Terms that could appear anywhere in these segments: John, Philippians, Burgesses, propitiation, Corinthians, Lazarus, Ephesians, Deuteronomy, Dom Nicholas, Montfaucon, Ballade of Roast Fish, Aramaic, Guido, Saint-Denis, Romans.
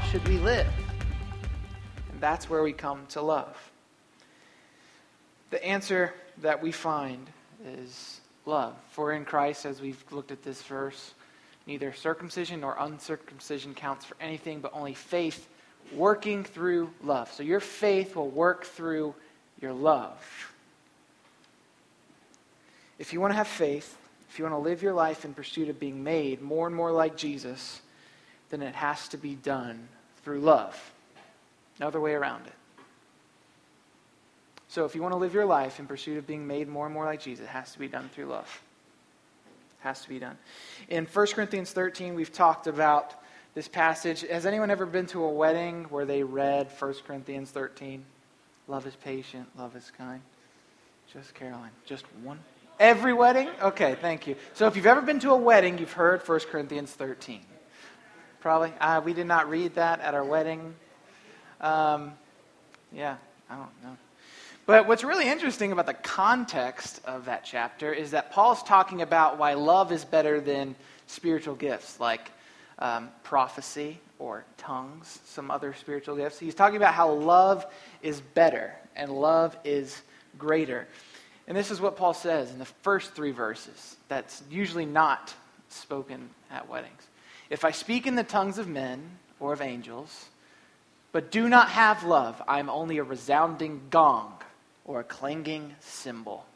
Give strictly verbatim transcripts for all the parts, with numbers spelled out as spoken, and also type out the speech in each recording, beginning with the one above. how should we live? And that's where we come to love. The answer that we find is love. For in Christ, as we've looked at this verse, neither circumcision nor uncircumcision counts for anything, but only faith working through love. So your faith will work through your love. If you want to have faith, if you want to live your life in pursuit of being made more and more like Jesus, then it has to be done through love. No other way around it. So if you want to live your life in pursuit of being made more and more like Jesus, it has to be done through love. It has to be done. In First Corinthians thirteen, we've talked about this passage. Has anyone ever been to a wedding where they read First Corinthians thirteen? Love is patient, love is kind. Just Caroline. Just one? Every wedding? Okay, thank you. So if you've ever been to a wedding, you've heard First Corinthians thirteen. Probably. Uh, we did not read that at our wedding. Um, yeah, I don't know. But what's really interesting about the context of that chapter is that Paul's talking about why love is better than spiritual gifts like Um, prophecy or tongues, some other spiritual gifts. He's talking about how love is better and love is greater. And this is what Paul says in the first three verses that's usually not spoken at weddings. If I speak in the tongues of men or of angels, but do not have love, I am only a resounding gong or a clanging cymbal.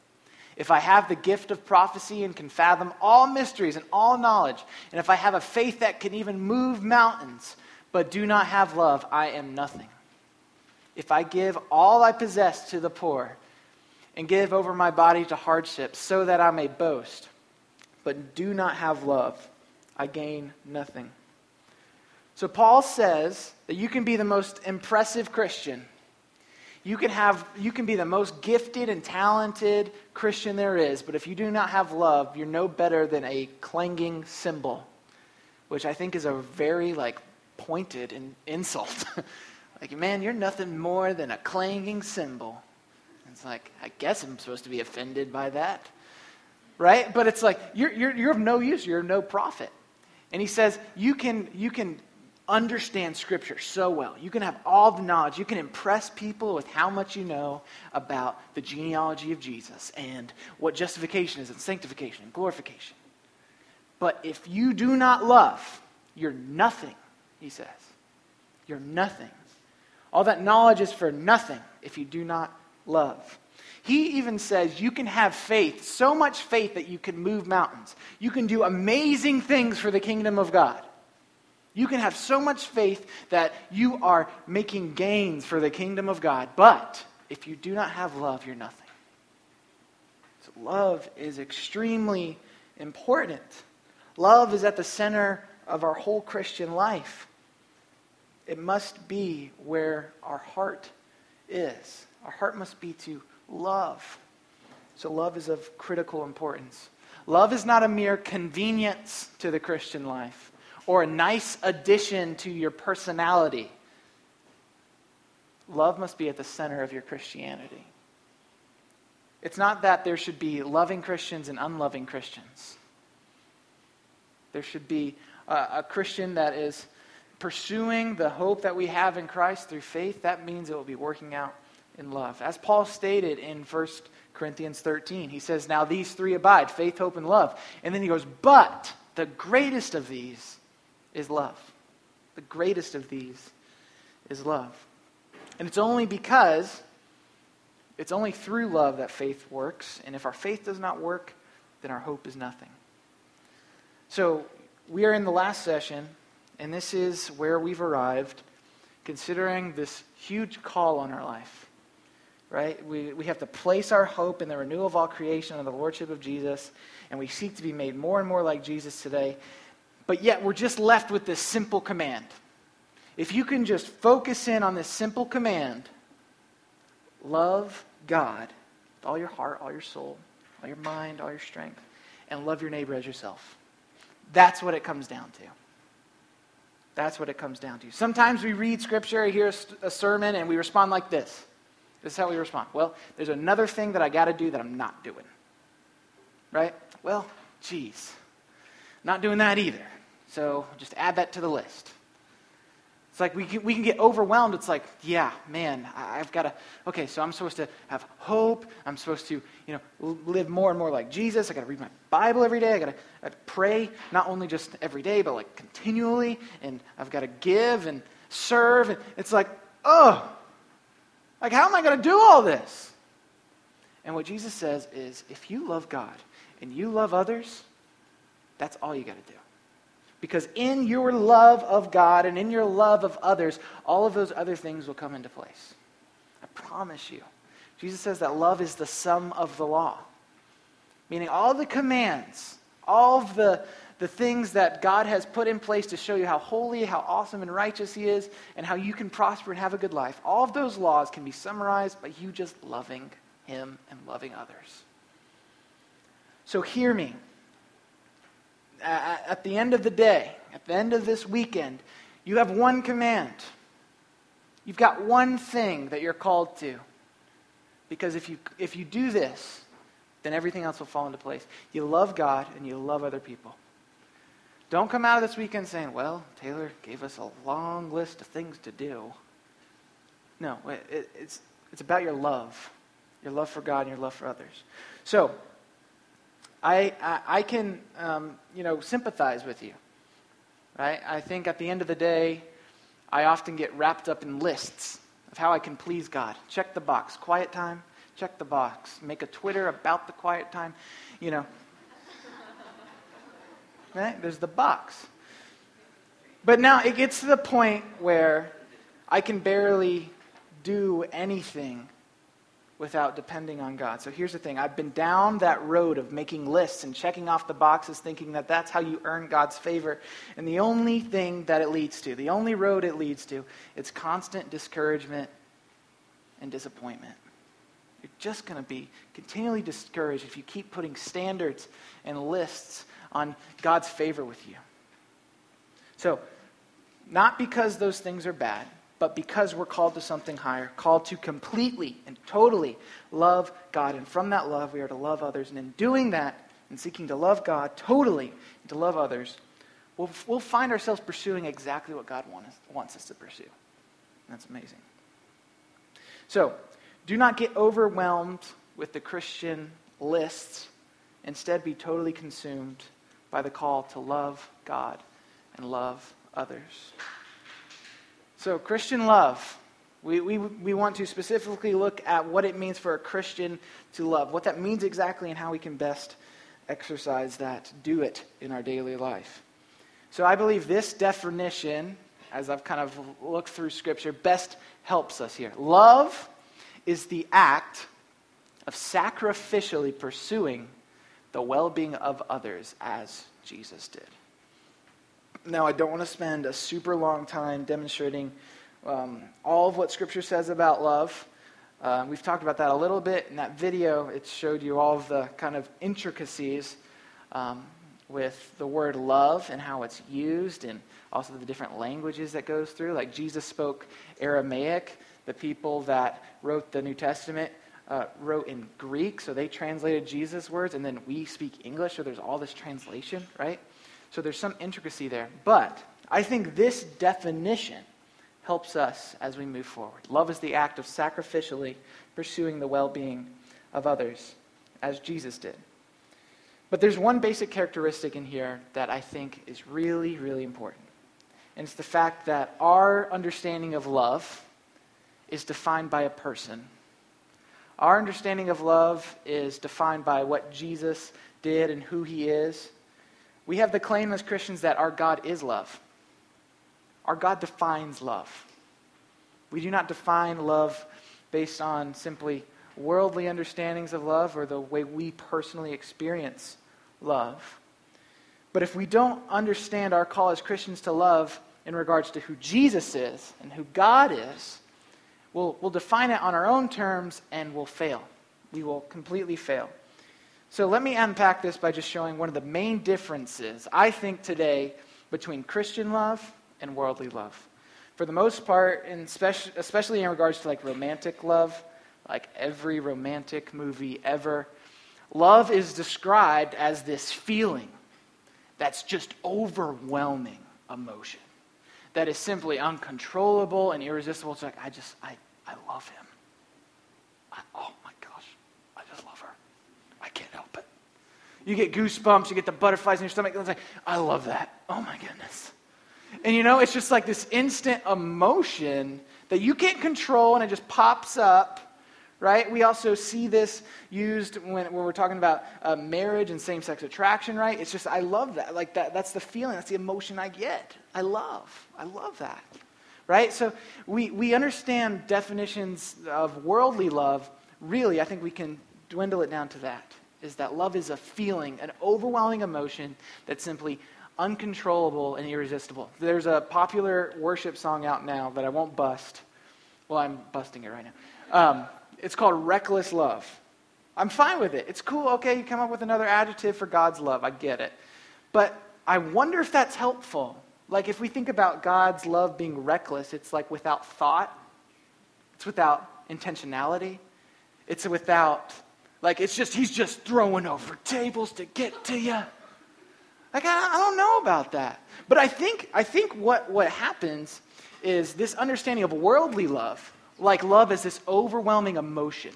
If I have the gift of prophecy and can fathom all mysteries and all knowledge, and if I have a faith that can even move mountains, but do not have love, I am nothing. If I give all I possess to the poor and give over my body to hardship so that I may boast, but do not have love, I gain nothing. So Paul says that you can be the most impressive Christian. You can have, you can be the most gifted and talented Christian there is, but if you do not have love, you're no better than a clanging cymbal, which I think is a very like pointed in, insult. Like, man, you're nothing more than a clanging cymbal. It's like, I guess I'm supposed to be offended by that, right? But it's like you're you're you're of no use. You're no prophet. And he says you can you can. understand Scripture so well. You can have all the knowledge. You can impress people with how much you know about the genealogy of Jesus and what justification is and sanctification and glorification. But if you do not love, you're nothing, he says. You're nothing. All that knowledge is for nothing if you do not love. He even says you can have faith, so much faith that you can move mountains. You can do amazing things for the kingdom of God. You can have so much faith that you are making gains for the kingdom of God. But if you do not have love, you're nothing. So love is extremely important. Love is at the center of our whole Christian life. It must be where our heart is. Our heart must be to love. So love is of critical importance. Love is not a mere convenience to the Christian life, or a nice addition to your personality. Love must be at the center of your Christianity. It's not that there should be loving Christians and unloving Christians. There should be a, a Christian that is pursuing the hope that we have in Christ through faith. That means it will be working out in love. As Paul stated in First Corinthians thirteen, he says, now these three abide, faith, hope, and love. And then he goes, but the greatest of these is love. The greatest of these is love. And it's only because, it's only through love that faith works. And if our faith does not work, then our hope is nothing. So we are in the last session, and this is where we've arrived, considering this huge call on our life, right? We, we have to place our hope in the renewal of all creation and the lordship of Jesus, and we seek to be made more and more like Jesus today. But yet we're just left with this simple command. If you can just focus in on this simple command, love God with all your heart, all your soul, all your mind, all your strength, and love your neighbor as yourself. That's what it comes down to. That's what it comes down to. Sometimes we read scripture, hear a sermon, and we respond like this. This is how we respond. Well, there's another thing that I got to do that I'm not doing. Right? Well, geez. Not doing that either. So just add that to the list. It's like we can, we can get overwhelmed. It's like, yeah, man, I've got to, okay, so I'm supposed to have hope. I'm supposed to, you know, live more and more like Jesus. I got to read my Bible every day. I got to pray, not only just every day, but like continually. And I've got to give and serve. And it's like, oh, like how am I going to do all this? And what Jesus says is, if you love God and you love others, that's all you got to do. Because in your love of God and in your love of others, all of those other things will come into place. I promise you. Jesus says that love is the sum of the law. Meaning all the commands, all of the, the things that God has put in place to show you how holy, how awesome and righteous he is, and how you can prosper and have a good life. All of those laws can be summarized by you just loving him and loving others. So hear me. Uh, at the end of the day, at the end of this weekend, you have one command. You've got one thing that you're called to. Because if you if you do this, then everything else will fall into place. You love God and you love other people. Don't come out of this weekend saying, well, Taylor gave us a long list of things to do. No, it, it's it's about your love. Your love for God and your love for others. So, I, I can, um, you know, sympathize with you, right? I think at the end of the day, I often get wrapped up in lists of how I can please God. Check the box, quiet time, check the box. Make a Twitter about the quiet time, you know. Right? There's the box. But now it gets to the point where I can barely do anything without depending on God. So here's the thing. I've been down that road of making lists and checking off the boxes, thinking that that's how you earn God's favor. And the only thing that it leads to, the only road it leads to, it's constant discouragement and disappointment. You're just going to be continually discouraged if you keep putting standards and lists on God's favor with you. So, not because those things are bad, but because we're called to something higher, called to completely and totally love God. And from that love, we are to love others. And in doing that, and seeking to love God totally, and to love others, we'll, we'll find ourselves pursuing exactly what God want us, wants us to pursue. And that's amazing. So, do not get overwhelmed with the Christian lists. Instead, be totally consumed by the call to love God and love others. So Christian love, we, we we want to specifically look at what it means for a Christian to love, what that means exactly and how we can best exercise that, do it in our daily life. So I believe this definition, as I've kind of looked through Scripture, best helps us here. Love is the act of sacrificially pursuing the well-being of others as Jesus did. Now, I don't want to spend a super long time demonstrating um, all of what Scripture says about love. Uh, we've talked about that a little bit. In that video, it showed you all of the kind of intricacies um, with the word love and how it's used, and also the different languages that goes through. Like Jesus spoke Aramaic. The people that wrote the New Testament uh, wrote in Greek, so they translated Jesus' words, and then we speak English, so there's all this translation, right? So there's some intricacy there. But I think this definition helps us as we move forward. Love is the act of sacrificially pursuing the well-being of others as Jesus did. But there's one basic characteristic in here that I think is really, really important. And it's the fact that our understanding of love is defined by a person. Our understanding of love is defined by what Jesus did and who he is. We have the claim as Christians that our God is love. Our God defines love. We do not define love based on simply worldly understandings of love or the way we personally experience love. But if we don't understand our call as Christians to love in regards to who Jesus is and who God is, we'll, we'll define it on our own terms and we'll fail. We will completely fail. So let me unpack this by just showing one of the main differences, I think, today between Christian love and worldly love. For the most part, and speci- especially in regards to like romantic love, like every romantic movie ever, love is described as this feeling that's just overwhelming emotion that is simply uncontrollable and irresistible. It's like, I just, I, I love him. I, oh my gosh, I just love her. I can't help it. You get goosebumps, you get the butterflies in your stomach. It's like, I love that. Oh my goodness. And you know, it's just like this instant emotion that you can't control, and it just pops up, right? We also see this used when, when we're talking about uh, marriage and same-sex attraction, right? It's just, I love that. Like that. That's the feeling. That's the emotion I get. I love. I love that, right? So we, we understand definitions of worldly love. Really, I think we can dwindle it down to that, is that love is a feeling, an overwhelming emotion that's simply uncontrollable and irresistible. There's a popular worship song out now that I won't bust. Well, I'm busting it right now. Um, it's called Reckless Love. I'm fine with it. It's cool. Okay, you come up with another adjective for God's love. I get it. But I wonder if that's helpful. Like if we think about God's love being reckless, it's like without thought. It's without intentionality. It's without, like it's just, he's just throwing over tables to get to you. Like, I don't know about that. But I think I think what, what happens is this understanding of worldly love, like love is this overwhelming emotion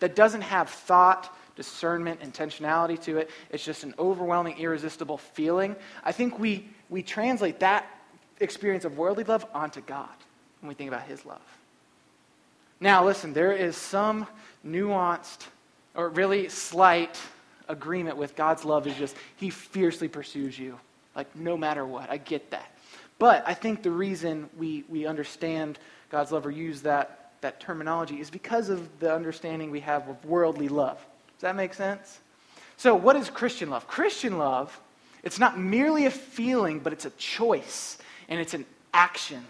that doesn't have thought, discernment, intentionality to it. It's just an overwhelming, irresistible feeling. I think we, we translate that experience of worldly love onto God when we think about his love. Now, listen, there is some nuanced or really slight agreement with God's love is just he fiercely pursues you, like no matter what. I get that, but I think the reason we we understand God's love or use that that terminology is because of the understanding we have of worldly love. Does that make sense? So, what is Christian love? Christian love, it's not merely a feeling, but it's a choice and it's an action.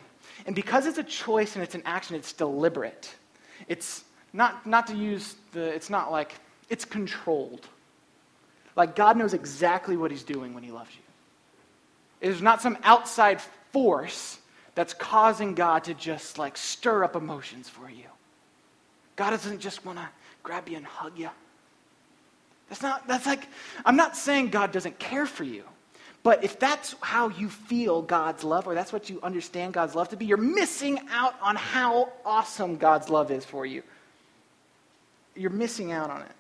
And because it's a choice and it's an action, it's deliberate. It's not not to use the. It's not like it's controlled. Like, God knows exactly what he's doing when he loves you. There's not some outside force that's causing God to just, like, stir up emotions for you. God doesn't just want to grab you and hug you. That's not, that's like, I'm not saying God doesn't care for you. But if that's how you feel God's love, or that's what you understand God's love to be, you're missing out on how awesome God's love is for you. You're missing out on it.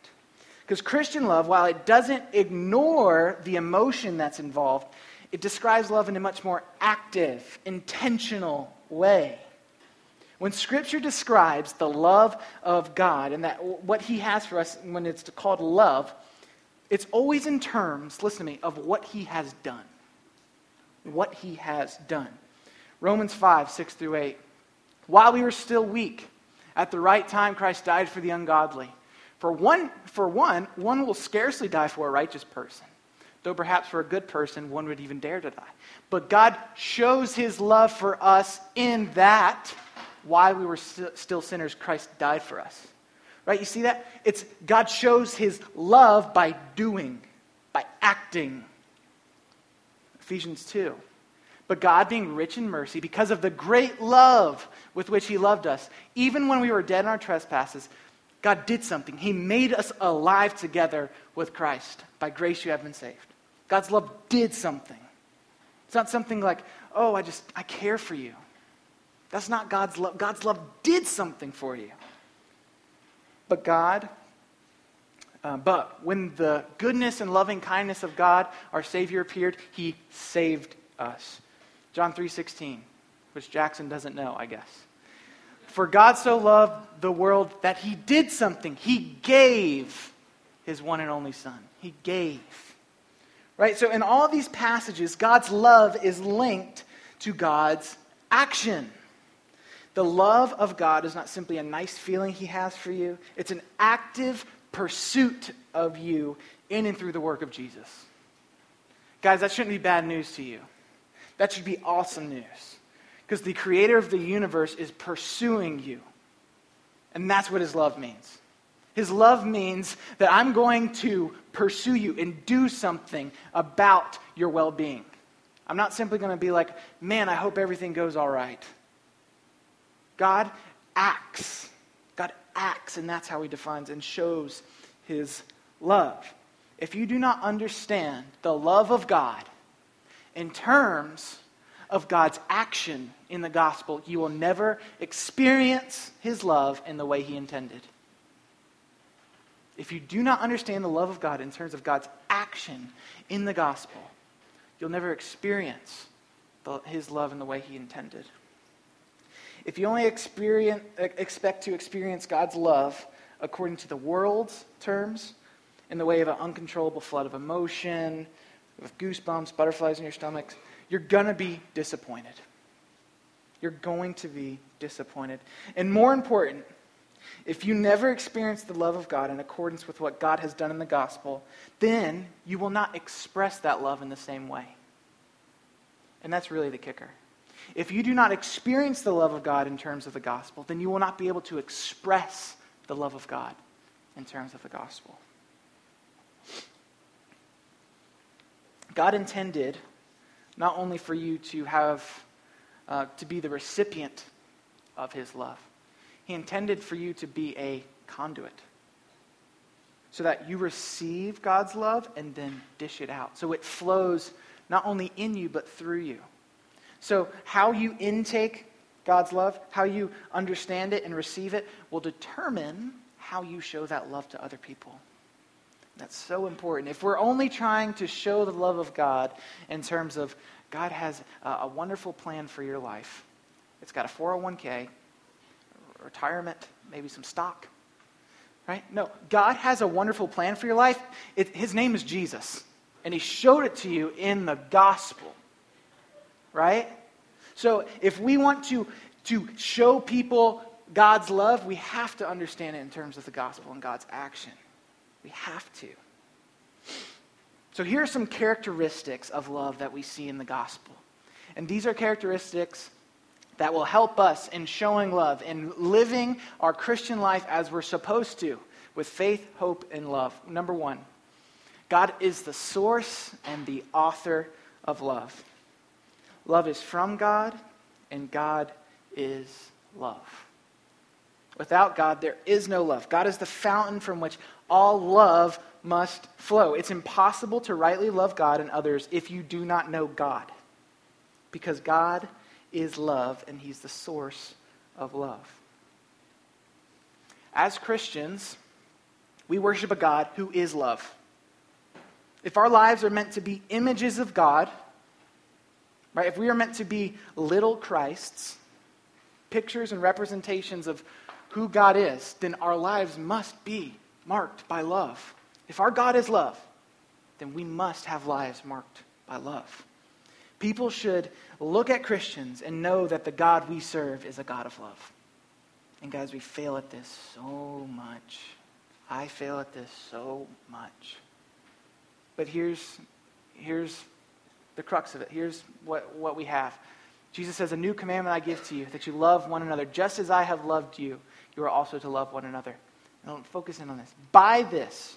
Because Christian love, while it doesn't ignore the emotion that's involved, it describes love in a much more active, intentional way. When Scripture describes the love of God and that what he has for us when it's called love, it's always in terms, listen to me, of what he has done. What he has done. Romans five, six through eight. While we were still weak, at the right time Christ died for the ungodly. For one, for one, one will scarcely die for a righteous person, though perhaps for a good person one would even dare to die. But God shows his love for us in that while we were st- still sinners, Christ died for us. Right? You see that? It's God shows his love by doing, by acting. Ephesians two. But God, being rich in mercy, because of the great love with which he loved us, even when we were dead in our trespasses, God did something. He made us alive together with Christ. By grace you have been saved. God's love did something. It's not something like, oh, I just, I care for you. That's not God's love. God's love did something for you. But God, uh, but when the goodness and loving kindness of God, our Savior, appeared, he saved us. John three sixteen, which Jackson doesn't know, I guess. For God so loved the world that he did something. He gave his one and only son. He gave. Right? So in all these passages, God's love is linked to God's action. The love of God is not simply a nice feeling he has for you. It's an active pursuit of you in and through the work of Jesus. Guys, that shouldn't be bad news to you. That should be awesome news. Because the creator of the universe is pursuing you. And that's what his love means. His love means that I'm going to pursue you and do something about your well-being. I'm not simply going to be like, man, I hope everything goes all right. God acts. God acts, and that's how he defines and shows his love. If you do not understand the love of God in terms of God's action in the gospel, you will never experience his love in the way he intended. If you do not understand the love of God in terms of God's action in the gospel, you'll never experience the, his love in the way he intended. If you only experience, expect to experience God's love according to the world's terms, in the way of an uncontrollable flood of emotion, with goosebumps, butterflies in your stomachs, you're going to be disappointed. You're going to be disappointed. And more important, if you never experience the love of God in accordance with what God has done in the gospel, then you will not express that love in the same way. And that's really the kicker. If you do not experience the love of God in terms of the gospel, then you will not be able to express the love of God in terms of the gospel. God intended not only for you to have, uh, to be the recipient of his love, he intended for you to be a conduit so that you receive God's love and then dish it out. So it flows not only in you, but through you. So how you intake God's love, how you understand it and receive it, will determine how you show that love to other people. That's so important. If we're only trying to show the love of God in terms of God has a wonderful plan for your life, it's got a four oh one k, retirement, maybe some stock, right? No, God has a wonderful plan for your life. It, his name is Jesus, and he showed it to you in the gospel, right? So if we want to, to show people God's love, we have to understand it in terms of the gospel and God's action. We have to. So here are some characteristics of love that we see in the gospel. And these are characteristics that will help us in showing love, in living our Christian life as we're supposed to, with faith, hope, and love. Number one, God is the source and the author of love. Love is from God, and God is love. Without God, there is no love. God is the fountain from which all love must flow. It's impossible to rightly love God and others if you do not know God, because God is love, and he's the source of love. As Christians, we worship a God who is love. If our lives are meant to be images of God, right? If we are meant to be little Christs, pictures and representations of who God is, then our lives must be marked by love. If our God is love, then we must have lives marked by love. People should look at Christians and know that the God we serve is a God of love. And guys, we fail at this so much. I fail at this so much. But here's here's the crux of it. Here's what, what we have. Jesus says, "A new commandment I give to you, that you love one another. Just as I have loved you, you are also to love one another." Now, don't focus in on this. By this,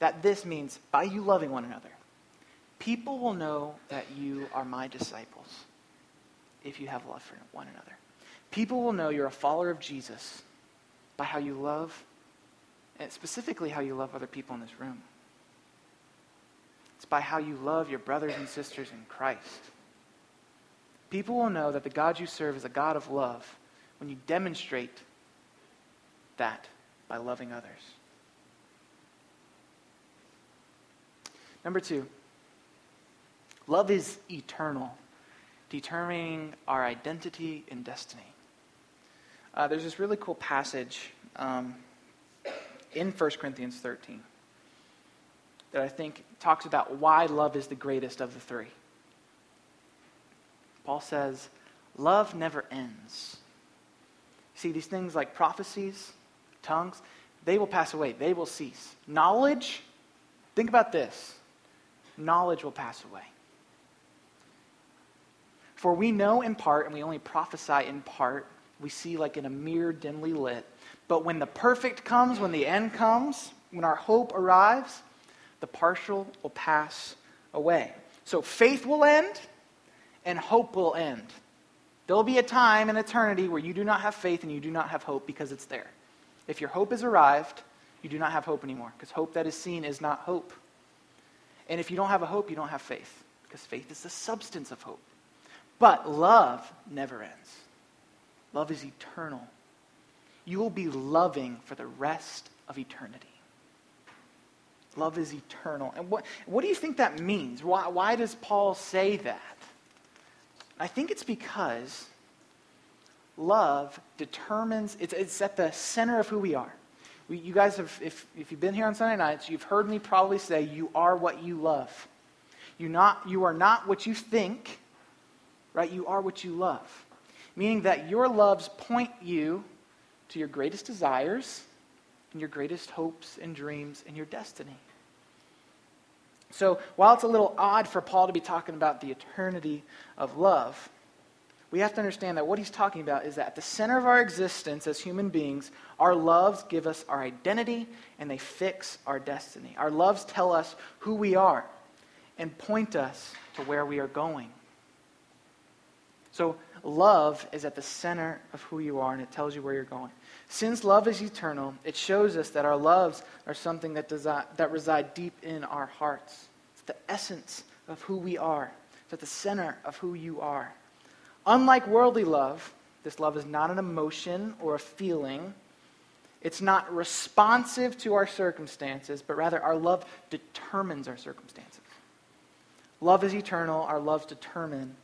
that this means by you loving one another, people will know that you are my disciples if you have love for one another. People will know you're a follower of Jesus by how you love, and specifically how you love other people in this room. It's by how you love your brothers and sisters in Christ. People will know that the God you serve is a God of love when you demonstrate that by loving others. Number two, love is eternal, determining our identity and destiny. Uh, there's this really cool passage um, in First Corinthians thirteen that I think talks about why love is the greatest of the three. Paul says, love never ends. See, these things like prophecies, tongues, they will pass away. They will cease. Knowledge, think about this. Knowledge will pass away. For we know in part, and we only prophesy in part. We see like in a mirror dimly lit. But when the perfect comes, when the end comes, when our hope arrives, the partial will pass away. So faith will end, and hope will end. There'll be a time in eternity where you do not have faith and you do not have hope because it's there. If your hope has arrived, you do not have hope anymore, because hope that is seen is not hope. And if you don't have a hope, you don't have faith, because faith is the substance of hope. But love never ends. Love is eternal. You will be loving for the rest of eternity. Love is eternal. And what, what do you think that means? Why, why does Paul say that? I think it's because love determines, it's, it's at the center of who we are. We, you guys have, if, if you've been here on Sunday nights, you've heard me probably say, you are what you love. You not, you are not what you think, right? You are what you love. Meaning that your loves point you to your greatest desires and your greatest hopes and dreams and your destiny. So while it's a little odd for Paul to be talking about the eternity of love, we have to understand that what he's talking about is that at the center of our existence as human beings, our loves give us our identity and they fix our destiny. Our loves tell us who we are and point us to where we are going. So love is at the center of who you are, and it tells you where you're going. Since love is eternal, it shows us that our loves are something that desi- that reside deep in our hearts. It's the essence of who we are. It's at the center of who you are. Unlike worldly love, this love is not an emotion or a feeling. It's not responsive to our circumstances, but rather our love determines our circumstances. Love is eternal. Our loves determine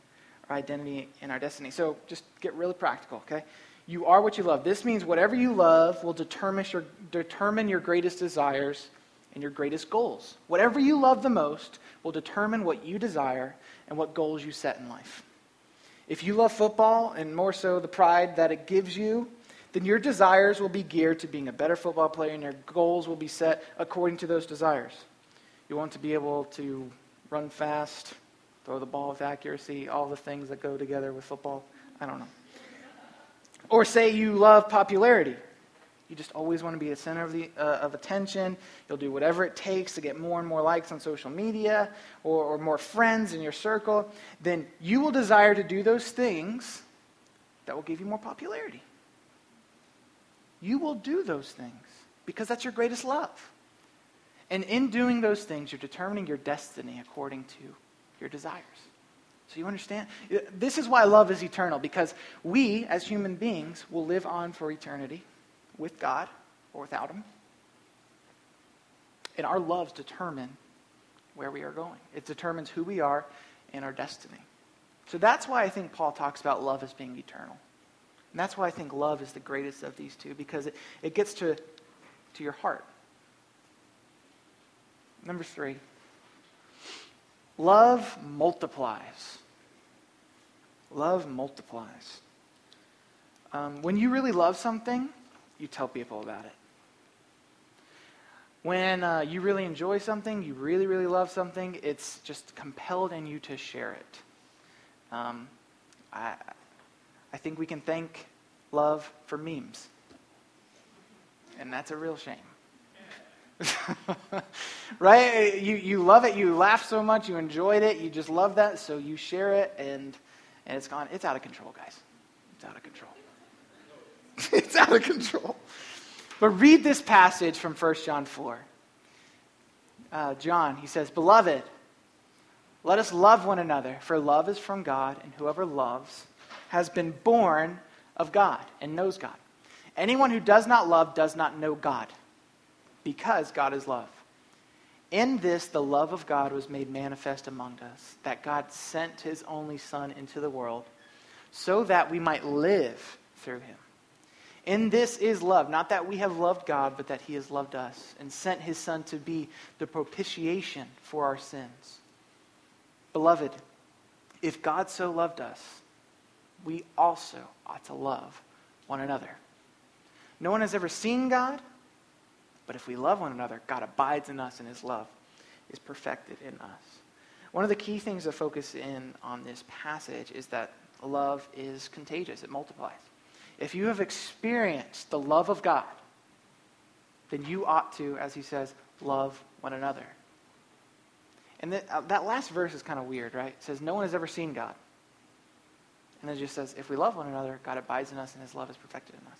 our identity and our destiny. So just get really practical, okay? You are what you love. This means whatever you love will determine your, determine your greatest desires and your greatest goals. Whatever you love the most will determine what you desire and what goals you set in life. If you love football, and more so the pride that it gives you, then your desires will be geared to being a better football player and your goals will be set according to those desires. You want to be able to run fast, throw the ball with accuracy, all the things that go together with football. I don't know. Or say you love popularity. You just always want to be the center of the uh, of attention. You'll do whatever it takes to get more and more likes on social media or, or more friends in your circle. Then you will desire to do those things that will give you more popularity. You will do those things because that's your greatest love. And in doing those things, you're determining your destiny according to your desires. So you understand? This is why love is eternal, because we, as human beings, will live on for eternity with God or without Him. And our loves determine where we are going. It determines who we are and our destiny. So that's why I think Paul talks about love as being eternal. And that's why I think love is the greatest of these two, because it, it gets to, to your heart. Number three. Love multiplies. Love multiplies. Um, when you really love something, you tell people about it. When uh, you really enjoy something, you really, really love something, it's just compelled in you to share it. Um, I, I think we can thank love for memes. And that's a real shame. Right? You you love it. You laugh so much. You enjoyed it. You just love that. So you share it, and and it's gone. It's out of control, guys. It's out of control. It's out of control. But read this passage from First John four. Uh, John, he says, "Beloved, let us love one another, for love is from God, and whoever loves has been born of God and knows God. Anyone who does not love does not know God, because God is love. In this, the love of God was made manifest among us, that God sent His only Son into the world so that we might live through Him. In this is love, not that we have loved God, but that He has loved us and sent His Son to be the propitiation for our sins. Beloved, if God so loved us, we also ought to love one another. No one has ever seen God, but if we love one another, God abides in us and His love is perfected in us." One of the key things to focus in on this passage is that love is contagious. It multiplies. If you have experienced the love of God, then you ought to, as he says, love one another. And that, uh, that last verse is kind of weird, right? It says, no one has ever seen God. And then it just says, if we love one another, God abides in us and His love is perfected in us.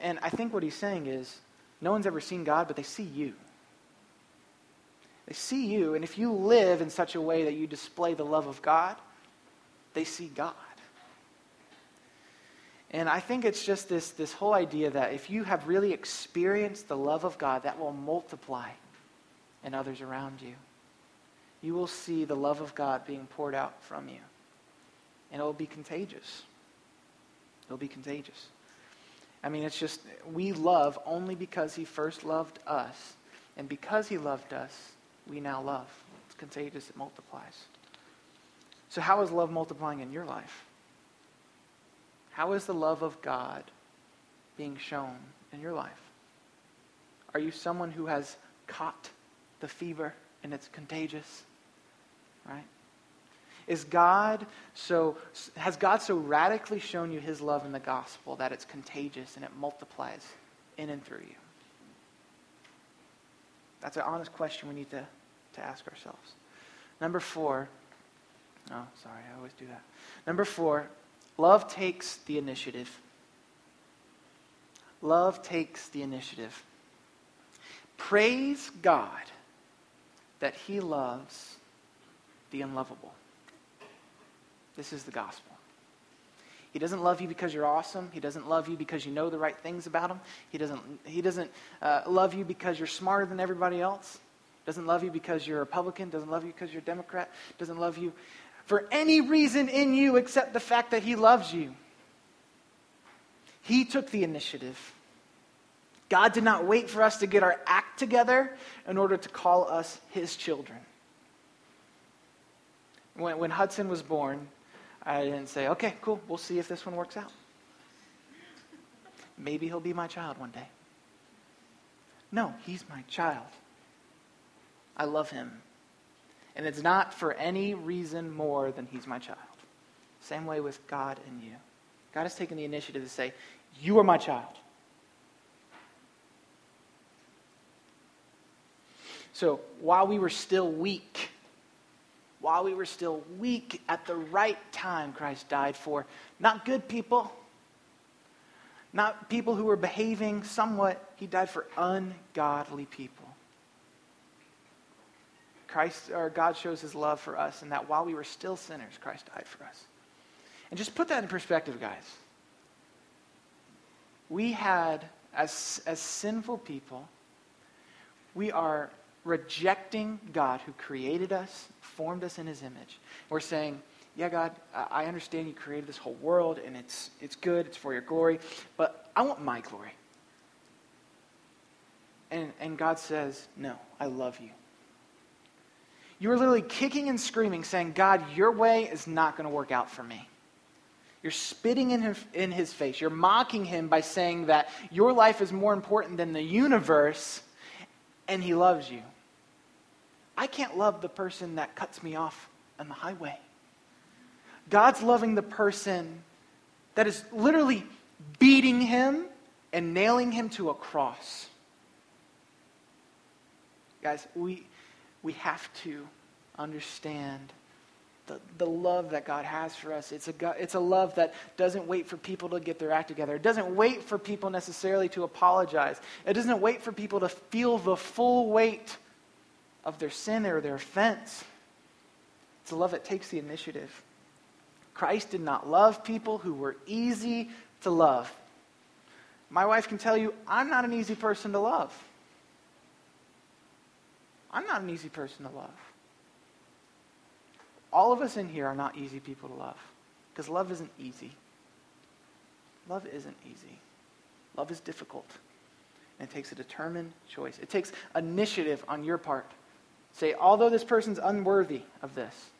And I think what he's saying is, no one's ever seen God, but they see you. They see you, and if you live in such a way that you display the love of God, they see God. And I think it's just this, this whole idea that if you have really experienced the love of God, that will multiply in others around you. You will see the love of God being poured out from you. And it will be contagious. It will be contagious. I mean, it's just, we love only because he first loved us. And because he loved us, we now love. It's contagious. It multiplies. So how is love multiplying in your life? How is the love of God being shown in your life? Are you someone who has caught the fever and it's contagious? Right? Is God so, has God so radically shown you his love in the gospel that it's contagious and it multiplies in and through you? That's an honest question we need to, to ask ourselves. Number four. Oh, sorry, I always do that. Number four. Love takes the initiative. Love takes the initiative. Praise God that he loves the unlovable. This is the gospel. He doesn't love you because you're awesome. He doesn't love you because you know the right things about him. He doesn't, he doesn't uh, love you because you're smarter than everybody else. Doesn't love you because you're a Republican. Doesn't love you because you're a Democrat. Doesn't love you for any reason in you except the fact that he loves you. He took the initiative. God did not wait for us to get our act together in order to call us his children. When, when Hudson was born, I didn't say, okay, cool, we'll see if this one works out. Maybe he'll be my child one day. No, he's my child. I love him. And it's not for any reason more than he's my child. Same way with God and you. God has taken the initiative to say, you are my child. So while we were still weak, while we were still weak, at the right time, Christ died for not good people, not people who were behaving somewhat. He died for ungodly people. Christ, or God shows his love for us, and that while we were still sinners, Christ died for us. And just put that in perspective, guys. We had, as, as sinful people, we are rejecting God who created us, formed us in his image. We're saying, yeah, God, I understand you created this whole world, and it's it's good, it's for your glory, but I want my glory. And and God says, no, I love you. You were literally kicking and screaming, saying, God, your way is not going to work out for me. You're spitting in his, in his face. You're mocking him by saying that your life is more important than the universe, and he loves you. I can't love the person that cuts me off on the highway. God's loving the person that is literally beating him and nailing him to a cross. Guys, we... We have to understand the, the love that God has for us. It's a, it's a love that doesn't wait for people to get their act together. It doesn't wait for people necessarily to apologize. It doesn't wait for people to feel the full weight of their sin or their offense. It's a love that takes the initiative. Christ did not love people who were easy to love. My wife can tell you, I'm not an easy person to love. I'm not an easy person to love. All of us in here are not easy people to love, because love isn't easy. Love isn't easy. Love is difficult. And it takes a determined choice. It takes initiative on your part. Say, although this person's unworthy of this,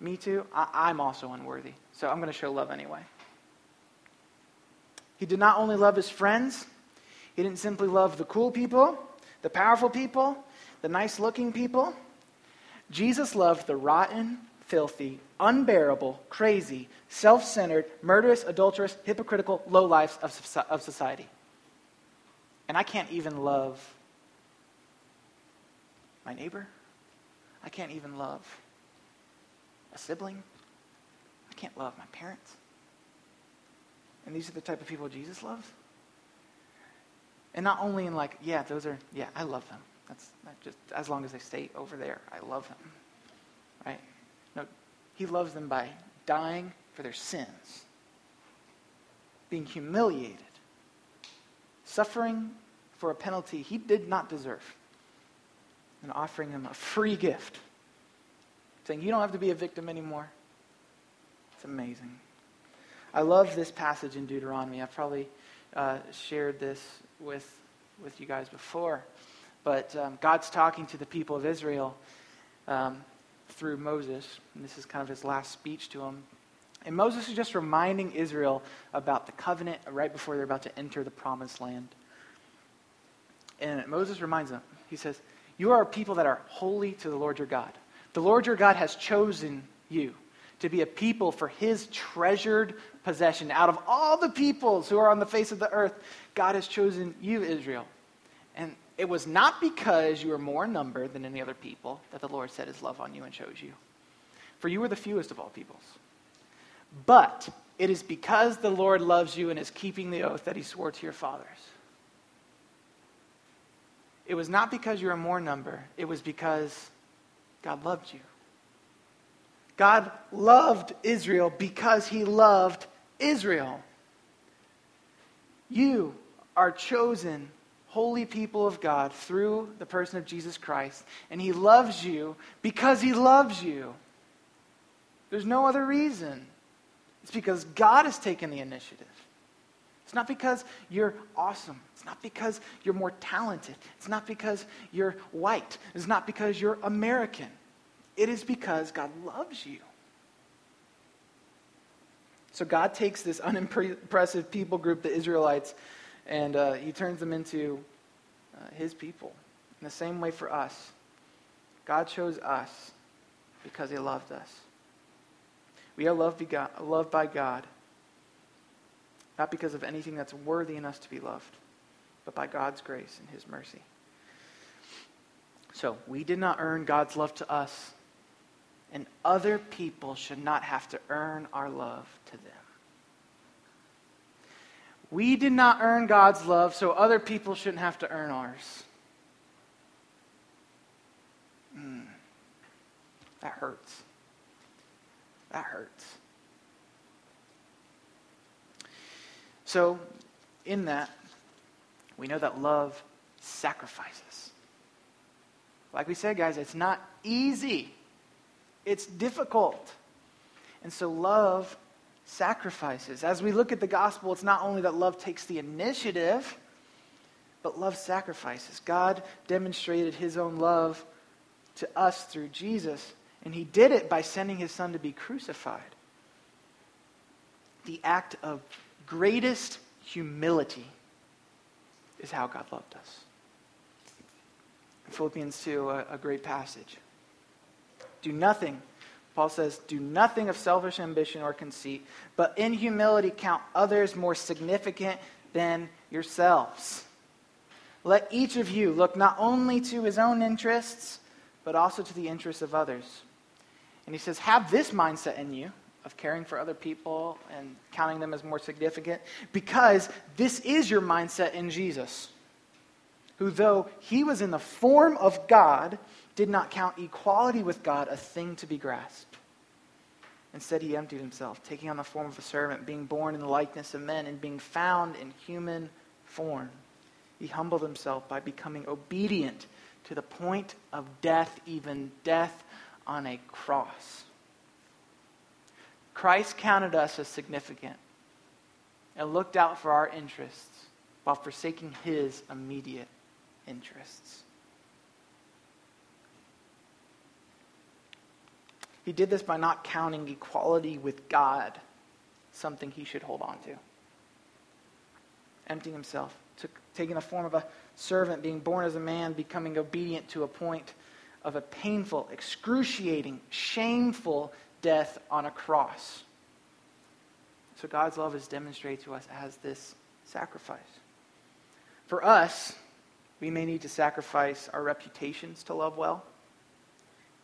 me too, I- I'm also unworthy. So I'm going to show love anyway. He did not only love his friends. He didn't simply love the cool people, the powerful people, the nice-looking people. Jesus loved the rotten, filthy, unbearable, crazy, self-centered, murderous, adulterous, hypocritical, low-lifes of, of society. And I can't even love my neighbor. I can't even love a sibling. I can't love my parents. And these are the type of people Jesus loves. And not only in like, yeah, those are, yeah, I love them. That's not just as long as they stay over there. I love them, right? No, he loves them by dying for their sins, being humiliated, suffering for a penalty he did not deserve, and offering him a free gift, saying, you don't have to be a victim anymore. It's amazing. I love this passage in Deuteronomy. I've probably uh, shared this with, with you guys before, but um, God's talking to the people of Israel um, through Moses, and this is kind of his last speech to them. And Moses is just reminding Israel about the covenant right before they're about to enter the promised land. And Moses reminds them, he says, you are a people that are holy to the Lord your God. The Lord your God has chosen you to be a people for his treasured possession. Out of all the peoples who are on the face of the earth, God has chosen you, Israel. And it was not because you were more in number than any other people that the Lord set his love on you and chose you. For you were the fewest of all peoples. But it is because the Lord loves you and is keeping the oath that he swore to your fathers. It was not because you were more number. It was because God loved you. God loved Israel because he loved Israel. You are chosen holy people of God through the person of Jesus Christ. And he loves you because he loves you. There's no other reason. It's because God has taken the initiative. It's not because you're awesome. It's not because you're more talented. It's not because you're white. It's not because you're American. It is because God loves you. So God takes this unimpressive people group, the Israelites, and uh, he turns them into uh, his people. In the same way for us, God chose us because he loved us. We are loved by God, not because of anything that's worthy in us to be loved, but by God's grace and his mercy. So we did not earn God's love to us, and other people should not have to earn our love to them. We did not earn God's love, so other people shouldn't have to earn ours. Mm. That hurts. That hurts. So, in that, we know that love sacrifices. Like we said, guys, it's not easy. It's difficult. And so love sacrifices. As we look at the gospel, it's not only that love takes the initiative, but love sacrifices. God demonstrated his own love to us through Jesus, and he did it by sending his son to be crucified. The act of greatest humility is how God loved us. Philippians two, a, a great passage. Do nothing, Paul says, do nothing of selfish ambition or conceit, but in humility count others more significant than yourselves. Let each of you look not only to his own interests, but also to the interests of others. And he says, have this mindset in you, of caring for other people and counting them as more significant, because this is your mindset in Jesus, who though he was in the form of God, did not count equality with God a thing to be grasped. Instead, he emptied himself, taking on the form of a servant, being born in the likeness of men, and being found in human form. He humbled himself by becoming obedient to the point of death, even death on a cross. Christ counted us as significant and looked out for our interests while forsaking his immediate interests. He did this by not counting equality with God something he should hold on to. Emptying himself, took, taking the form of a servant, being born as a man, becoming obedient to a point of a painful, excruciating, shameful death on a cross. So God's love is demonstrated to us as this sacrifice. For us, we may need to sacrifice our reputations to love well.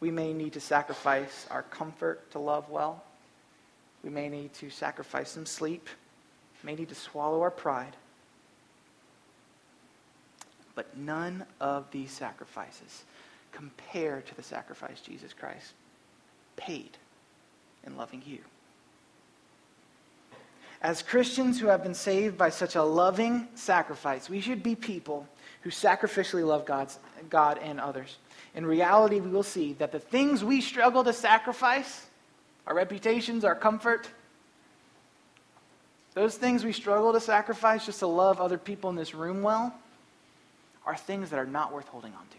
We may need to sacrifice our comfort to love well. We may need to sacrifice some sleep. We may need to swallow our pride. But none of these sacrifices compare to the sacrifice Jesus Christ paid in loving you. As Christians who have been saved by such a loving sacrifice, we should be people who sacrificially love God's, God and others. In reality, we will see that the things we struggle to sacrifice, our reputations, our comfort, those things we struggle to sacrifice just to love other people in this room well, are things that are not worth holding on to.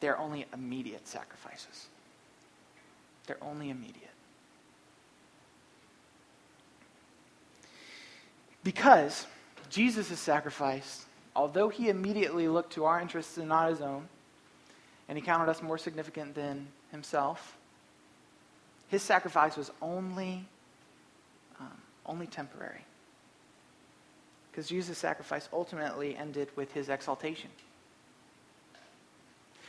They're only immediate sacrifices. They're only immediate. Because Jesus' sacrifice, although he immediately looked to our interests and not his own, and he counted us more significant than himself, his sacrifice was only, um, only temporary. Because Jesus' sacrifice ultimately ended with his exaltation.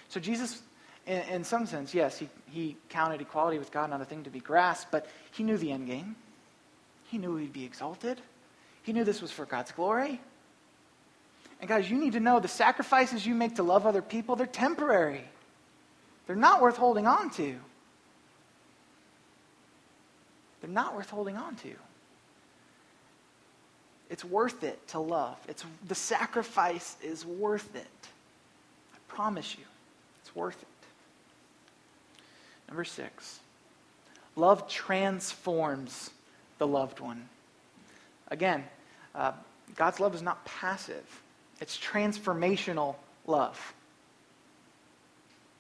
So Jesus, in, in some sense, yes, he, he counted equality with God not a thing to be grasped, but he knew the end game. He knew he'd be exalted. He knew this was for God's glory. And guys, you need to know the sacrifices you make to love other people, they're temporary. They're not worth holding on to. They're not worth holding on to. It's worth it to love. It's the sacrifice is worth it. I promise you, it's worth it. Number six, love transforms the loved one. Again, uh, God's love is not passive. It's transformational love.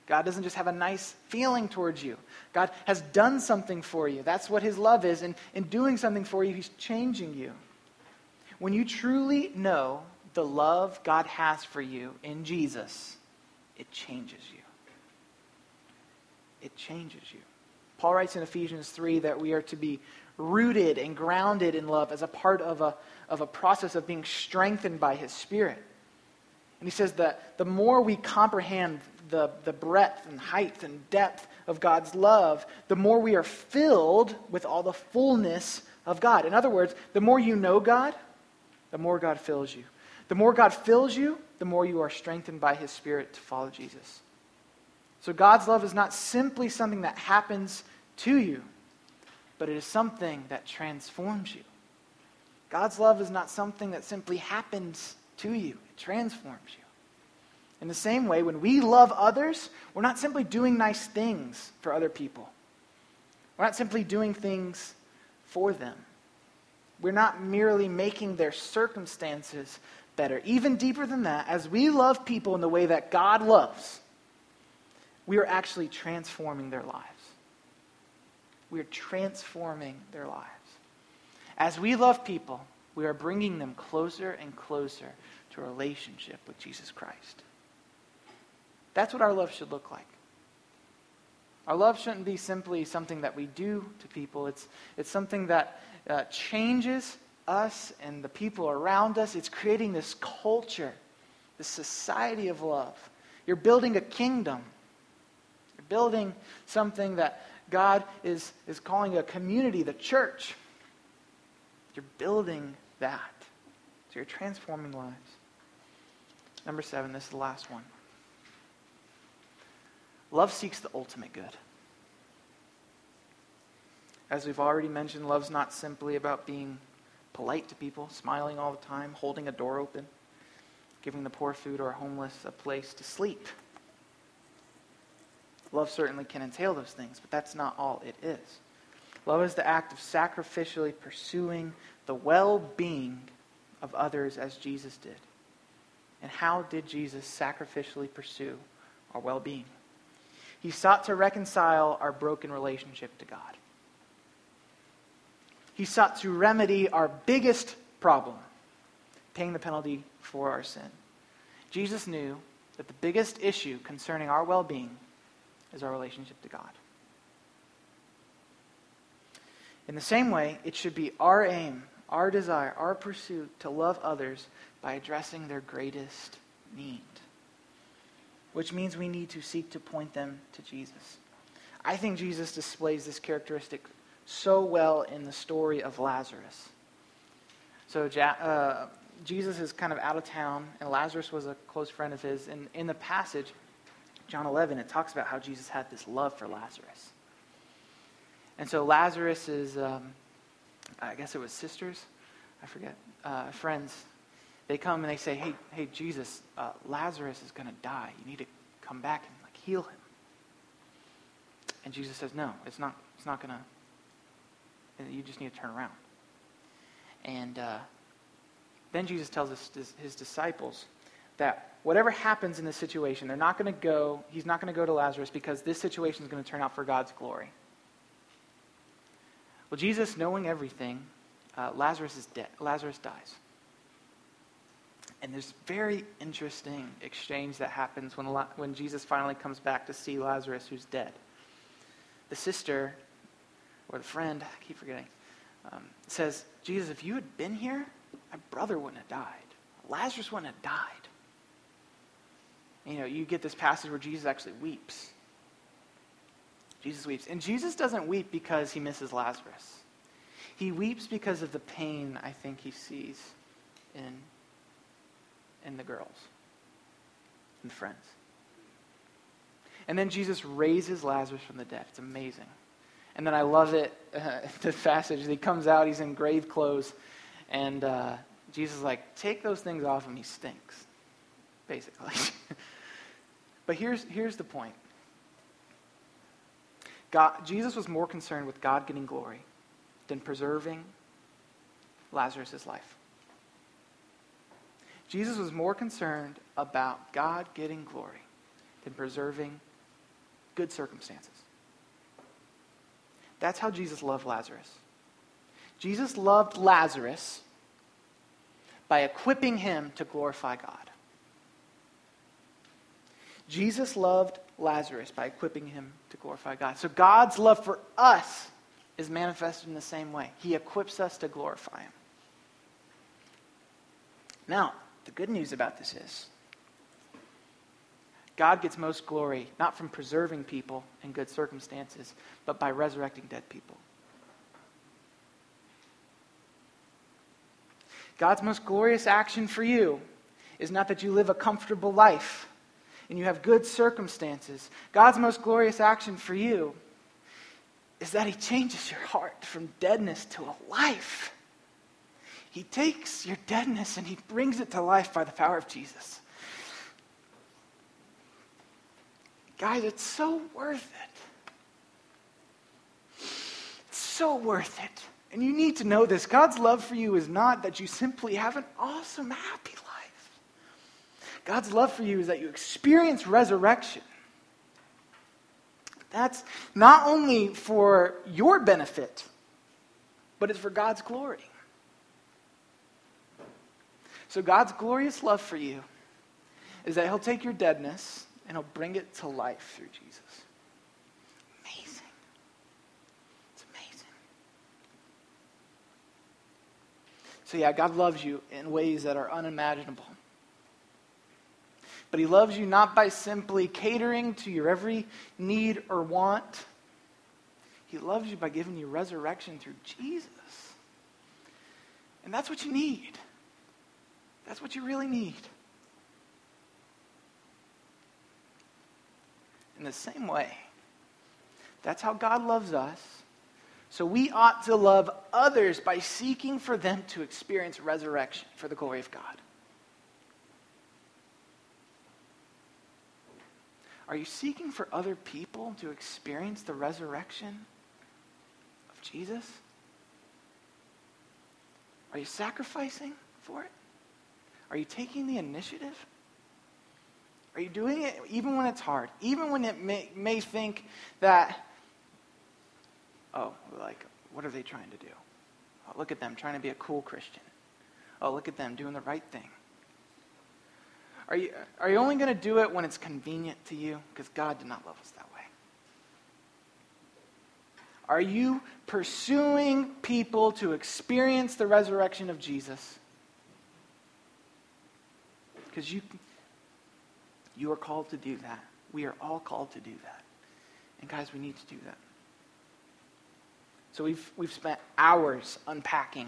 God doesn't just have a nice feeling towards you. God has done something for you. That's what his love is. And in doing something for you, he's changing you. When you truly know the love God has for you in Jesus, it changes you. It changes you. Paul writes in Ephesians three that we are to be rooted and grounded in love as a part of a, of a process of being strengthened by his Spirit. And he says that the more we comprehend the, the breadth and height and depth of God's love, the more we are filled with all the fullness of God. In other words, the more you know God, the more God fills you. The more God fills you, the more you are strengthened by his Spirit to follow Jesus. So God's love is not simply something that happens to you, but it is something that transforms you. God's love is not something that simply happens to you. It transforms you. In the same way, when we love others, we're not simply doing nice things for other people. We're not simply doing things for them. We're not merely making their circumstances better. Even deeper than that, as we love people in the way that God loves, we are actually transforming their lives. We are transforming their lives. As we love people, we are bringing them closer and closer to a relationship with Jesus Christ. That's what our love should look like. Our love shouldn't be simply something that we do to people. It's, it's something that uh, changes us and the people around us. It's creating this culture, this society of love. You're building a kingdom. You're building something that God is, is calling a community, the church. You're building that. So you're transforming lives. Number seven, this is the last one. Love seeks the ultimate good. As we've already mentioned, love's not simply about being polite to people, smiling all the time, holding a door open, giving the poor food or homeless a place to sleep. Love certainly can entail those things, but that's not all it is. Love is the act of sacrificially pursuing the well-being of others as Jesus did. And how did Jesus sacrificially pursue our well-being? He sought to reconcile our broken relationship to God. He sought to remedy our biggest problem, paying the penalty for our sin. Jesus knew that the biggest issue concerning our well-being is our relationship to God. In the same way, it should be our aim, our desire, our pursuit to love others by addressing their greatest need, which means we need to seek to point them to Jesus. I think Jesus displays this characteristic so well in the story of Lazarus. So uh, Jesus is kind of out of town, and Lazarus was a close friend of his, and in the passage, John eleven, it talks about how Jesus had this love for Lazarus. And so Lazarus is um, I guess it was sisters, I forget, uh, friends. They come and they say, hey, hey, Jesus, uh, Lazarus is going to die. You need to come back and like heal him. And Jesus says, no, it's not, it's not going to, you just need to turn around. And uh, then Jesus tells his, his, his disciples that whatever happens in this situation, they're not going to go, he's not going to go to Lazarus because this situation is going to turn out for God's glory. Well, Jesus, knowing everything, uh, Lazarus is dead. Lazarus dies. And there's very interesting exchange that happens when La- when Jesus finally comes back to see Lazarus, who's dead. The sister, or the friend, I keep forgetting, um, says, Jesus, if you had been here, my brother wouldn't have died. Lazarus wouldn't have died. And, you know, you get this passage where Jesus actually weeps. Jesus weeps. And Jesus doesn't weep because he misses Lazarus. He weeps because of the pain I think he sees in and the girls, and the friends. And then Jesus raises Lazarus from the dead. It's amazing. And then I love it, uh, the passage. He comes out, he's in grave clothes, and uh, Jesus is like, take those things off him, he stinks, basically. But here's here's the point. God, Jesus was more concerned with God getting glory than preserving Lazarus' life. Jesus was more concerned about God getting glory than preserving good circumstances. That's how Jesus loved Lazarus. Jesus loved Lazarus by equipping him to glorify God. Jesus loved Lazarus by equipping him to glorify God. So God's love for us is manifested in the same way. He equips us to glorify him. Now, the good news about this is God gets most glory not from preserving people in good circumstances, but by resurrecting dead people. God's most glorious action for you is not that you live a comfortable life and you have good circumstances. God's most glorious action for you is that he changes your heart from deadness to a life. He takes your deadness and he brings it to life by the power of Jesus. Guys, it's so worth it. It's so worth it. And you need to know this. God's love for you is not that you simply have an awesome, happy life. God's love for you is that you experience resurrection. That's not only for your benefit, but it's for God's glory. So God's glorious love for you is that he'll take your deadness and he'll bring it to life through Jesus. Amazing. It's amazing. So yeah, God loves you in ways that are unimaginable. But he loves you not by simply catering to your every need or want. He loves you by giving you resurrection through Jesus. And that's what you need. That's what you really need. In the same way, that's how God loves us. So we ought to love others by seeking for them to experience resurrection for the glory of God. Are you seeking for other people to experience the resurrection of Jesus? Are you sacrificing for it? Are you taking the initiative? Are you doing it even when it's hard? Even when it may, may think that, oh, like, what are they trying to do? Oh, look at them trying to be a cool Christian. Oh, look at them doing the right thing. Are you, are you only going to do it when it's convenient to you? Because God did not love us that way. Are you pursuing people to experience the resurrection of Jesus? Because you, you are called to do that. We are all called to do that. And guys, we need to do that. So we've, we've spent hours unpacking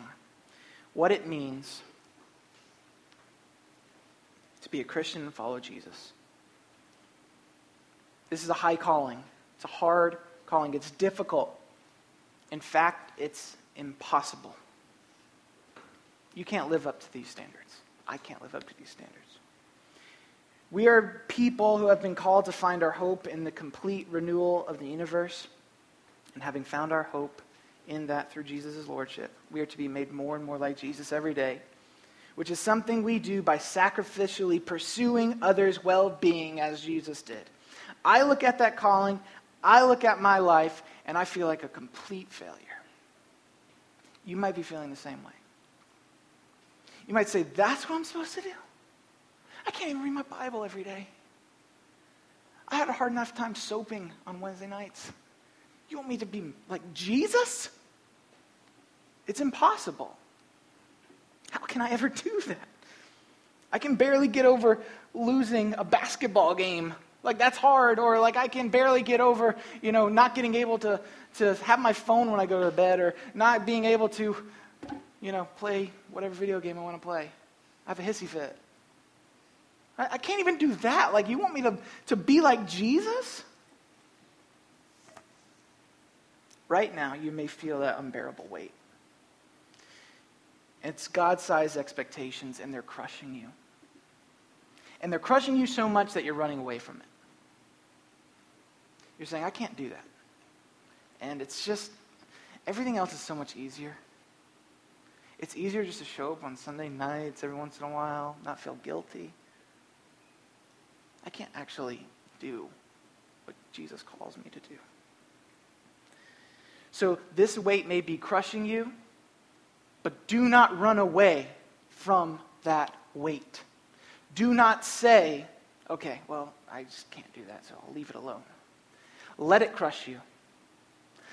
what it means to be a Christian and follow Jesus. This is a high calling. It's a hard calling. It's difficult. In fact, it's impossible. You can't live up to these standards. I can't live up to these standards. We are people who have been called to find our hope in the complete renewal of the universe. And having found our hope in that through Jesus' lordship, we are to be made more and more like Jesus every day, which is something we do by sacrificially pursuing others' well-being as Jesus did. I look at that calling, I look at my life, and I feel like a complete failure. You might be feeling the same way. You might say, that's what I'm supposed to do? I can't even read my Bible every day. I had a hard enough time soaping on Wednesday nights. You want me to be like Jesus? It's impossible. How can I ever do that? I can barely get over losing a basketball game. Like, that's hard. Or, like, I can barely get over, you know, not getting able to, to have my phone when I go to bed, or not being able to, you know, play whatever video game I want to play. I have a hissy fit. I, I can't even do that. Like, you want me to, to be like Jesus? Right now, you may feel that unbearable weight. It's God-sized expectations, and they're crushing you. And they're crushing you so much that you're running away from it. You're saying, I can't do that. And it's just, everything else is so much easier. It's easier just to show up on Sunday nights every once in a while, not feel guilty. I can't actually do what Jesus calls me to do. So this weight may be crushing you, but do not run away from that weight. Do not say, okay, well, I just can't do that, so I'll leave it alone. Let it crush you.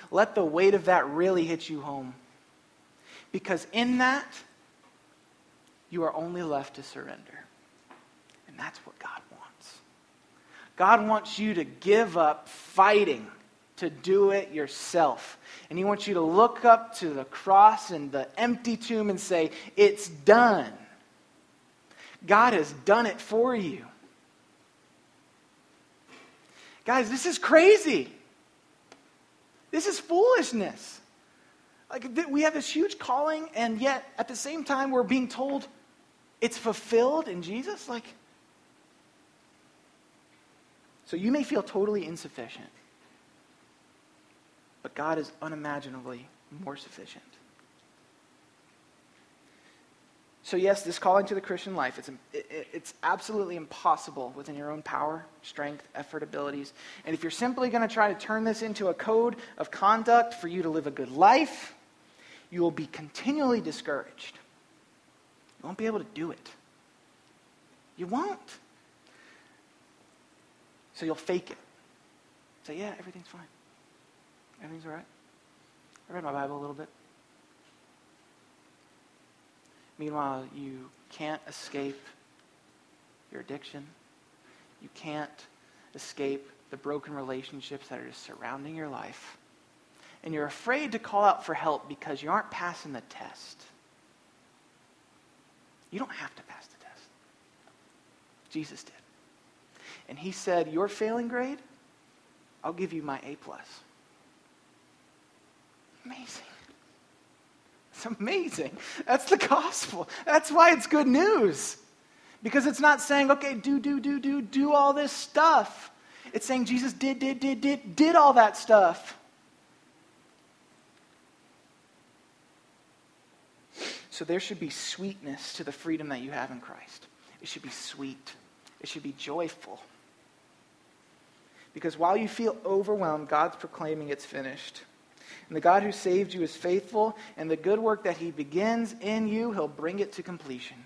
Let the weight of that really hit you home. Because in that, you are only left to surrender. And that's what God wants. God wants you to give up fighting to do it yourself. And he wants you to look up to the cross and the empty tomb and say, it's done. God has done it for you. Guys, this is crazy. This is foolishness. Like, th- we have this huge calling, and yet at the same time we're being told it's fulfilled in Jesus. Like, so you may feel totally insufficient, but God is unimaginably more sufficient. So yes, this calling to the Christian life, it's it, it's absolutely impossible within your own power, strength, effort, abilities. And if you're simply going to try to turn this into a code of conduct for you to live a good life, you will be continually discouraged. You won't be able to do it. You won't. So you'll fake it. Say, yeah, everything's fine. Everything's all right. I read my Bible a little bit. Meanwhile, you can't escape your addiction. You can't escape the broken relationships that are just surrounding your life. And you're afraid to call out for help because you aren't passing the test. You don't have to pass the test. Jesus did. And he said, your failing grade, I'll give you my A plus. Amazing. It's amazing. That's the gospel. That's why it's good news. Because it's not saying, okay, do, do, do, do, do all this stuff. It's saying Jesus did, did, did, did, did all that stuff. So there should be sweetness to the freedom that you have in Christ. It should be sweet. It should be joyful. Because while you feel overwhelmed, God's proclaiming it's finished. And the God who saved you is faithful, and the good work that he begins in you, he'll bring it to completion.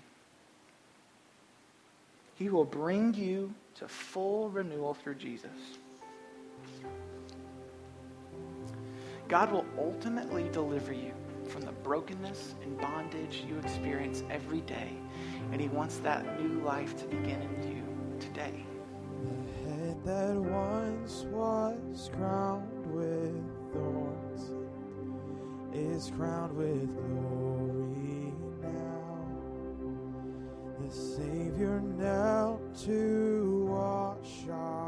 He will bring you to full renewal through Jesus. God will ultimately deliver you from the brokenness and bondage you experience every day, and he wants that new life to begin in you today. The head that once was crowned with thorns is crowned with glory now. The Savior knelt to wash our